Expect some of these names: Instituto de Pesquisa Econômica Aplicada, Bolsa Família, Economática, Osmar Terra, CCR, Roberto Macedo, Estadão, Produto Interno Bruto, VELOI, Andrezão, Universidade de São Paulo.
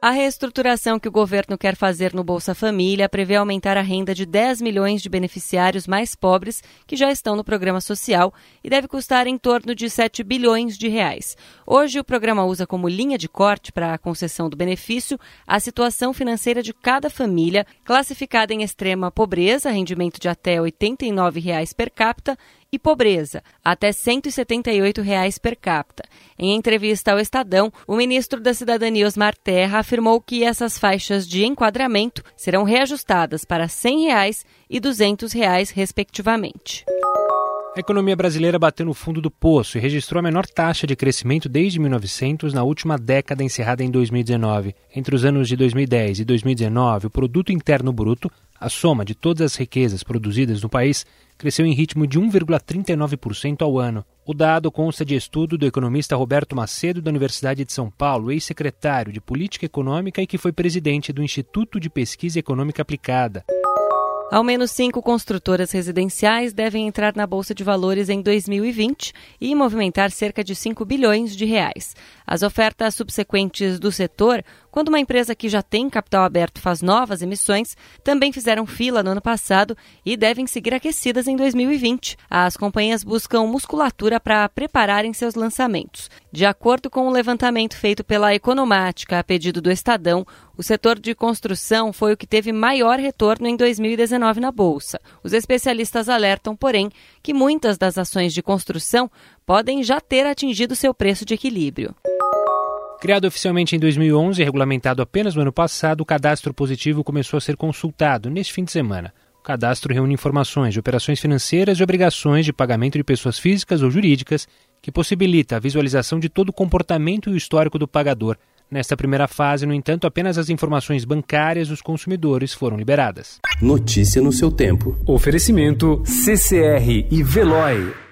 A reestruturação que o governo quer fazer no Bolsa Família prevê aumentar a renda de 10 milhões de beneficiários mais pobres que já estão no programa social e deve custar em torno de 7 bilhões de reais. Hoje, o programa usa como linha de corte para a concessão do benefício a situação financeira de cada família, classificada em extrema pobreza, rendimento de até R$ 89,00 per capita, e pobreza, até R$ 178,00 per capita. Em entrevista ao Estadão, o ministro da Cidadania, Osmar Terra, afirmou que essas faixas de enquadramento serão reajustadas para R$ 100,00 e R$ 200,00, respectivamente. A economia brasileira bateu no fundo do poço e registrou a menor taxa de crescimento desde 1900 na última década encerrada em 2019. Entre os anos de 2010 e 2019, o Produto Interno Bruto, a soma de todas as riquezas produzidas no país, cresceu em ritmo de 1,39% ao ano. O dado consta de estudo do economista Roberto Macedo, da Universidade de São Paulo, ex-secretário de Política Econômica e que foi presidente do Instituto de Pesquisa Econômica Aplicada. Ao menos 5 construtoras residenciais devem entrar na Bolsa de Valores em 2020 e movimentar cerca de 5 bilhões de reais. As ofertas subsequentes do setor, quando uma empresa que já tem capital aberto faz novas emissões, também fizeram fila no ano passado e devem seguir aquecidas em 2020. As companhias buscam musculatura para prepararem seus lançamentos. De acordo com o levantamento feito pela Economática a pedido do Estadão, o setor de construção foi o que teve maior retorno em 2019 na Bolsa. Os especialistas alertam, porém, que muitas das ações de construção podem já ter atingido seu preço de equilíbrio. Criado oficialmente em 2011 e regulamentado apenas no ano passado, o cadastro positivo começou a ser consultado neste fim de semana. O cadastro reúne informações de operações financeiras e obrigações de pagamento de pessoas físicas ou jurídicas, que possibilita a visualização de todo o comportamento e o histórico do pagador. Nesta primeira fase, no entanto, apenas as informações bancárias dos consumidores foram liberadas. Notícia no seu tempo. Oferecimento CCR e VELOI.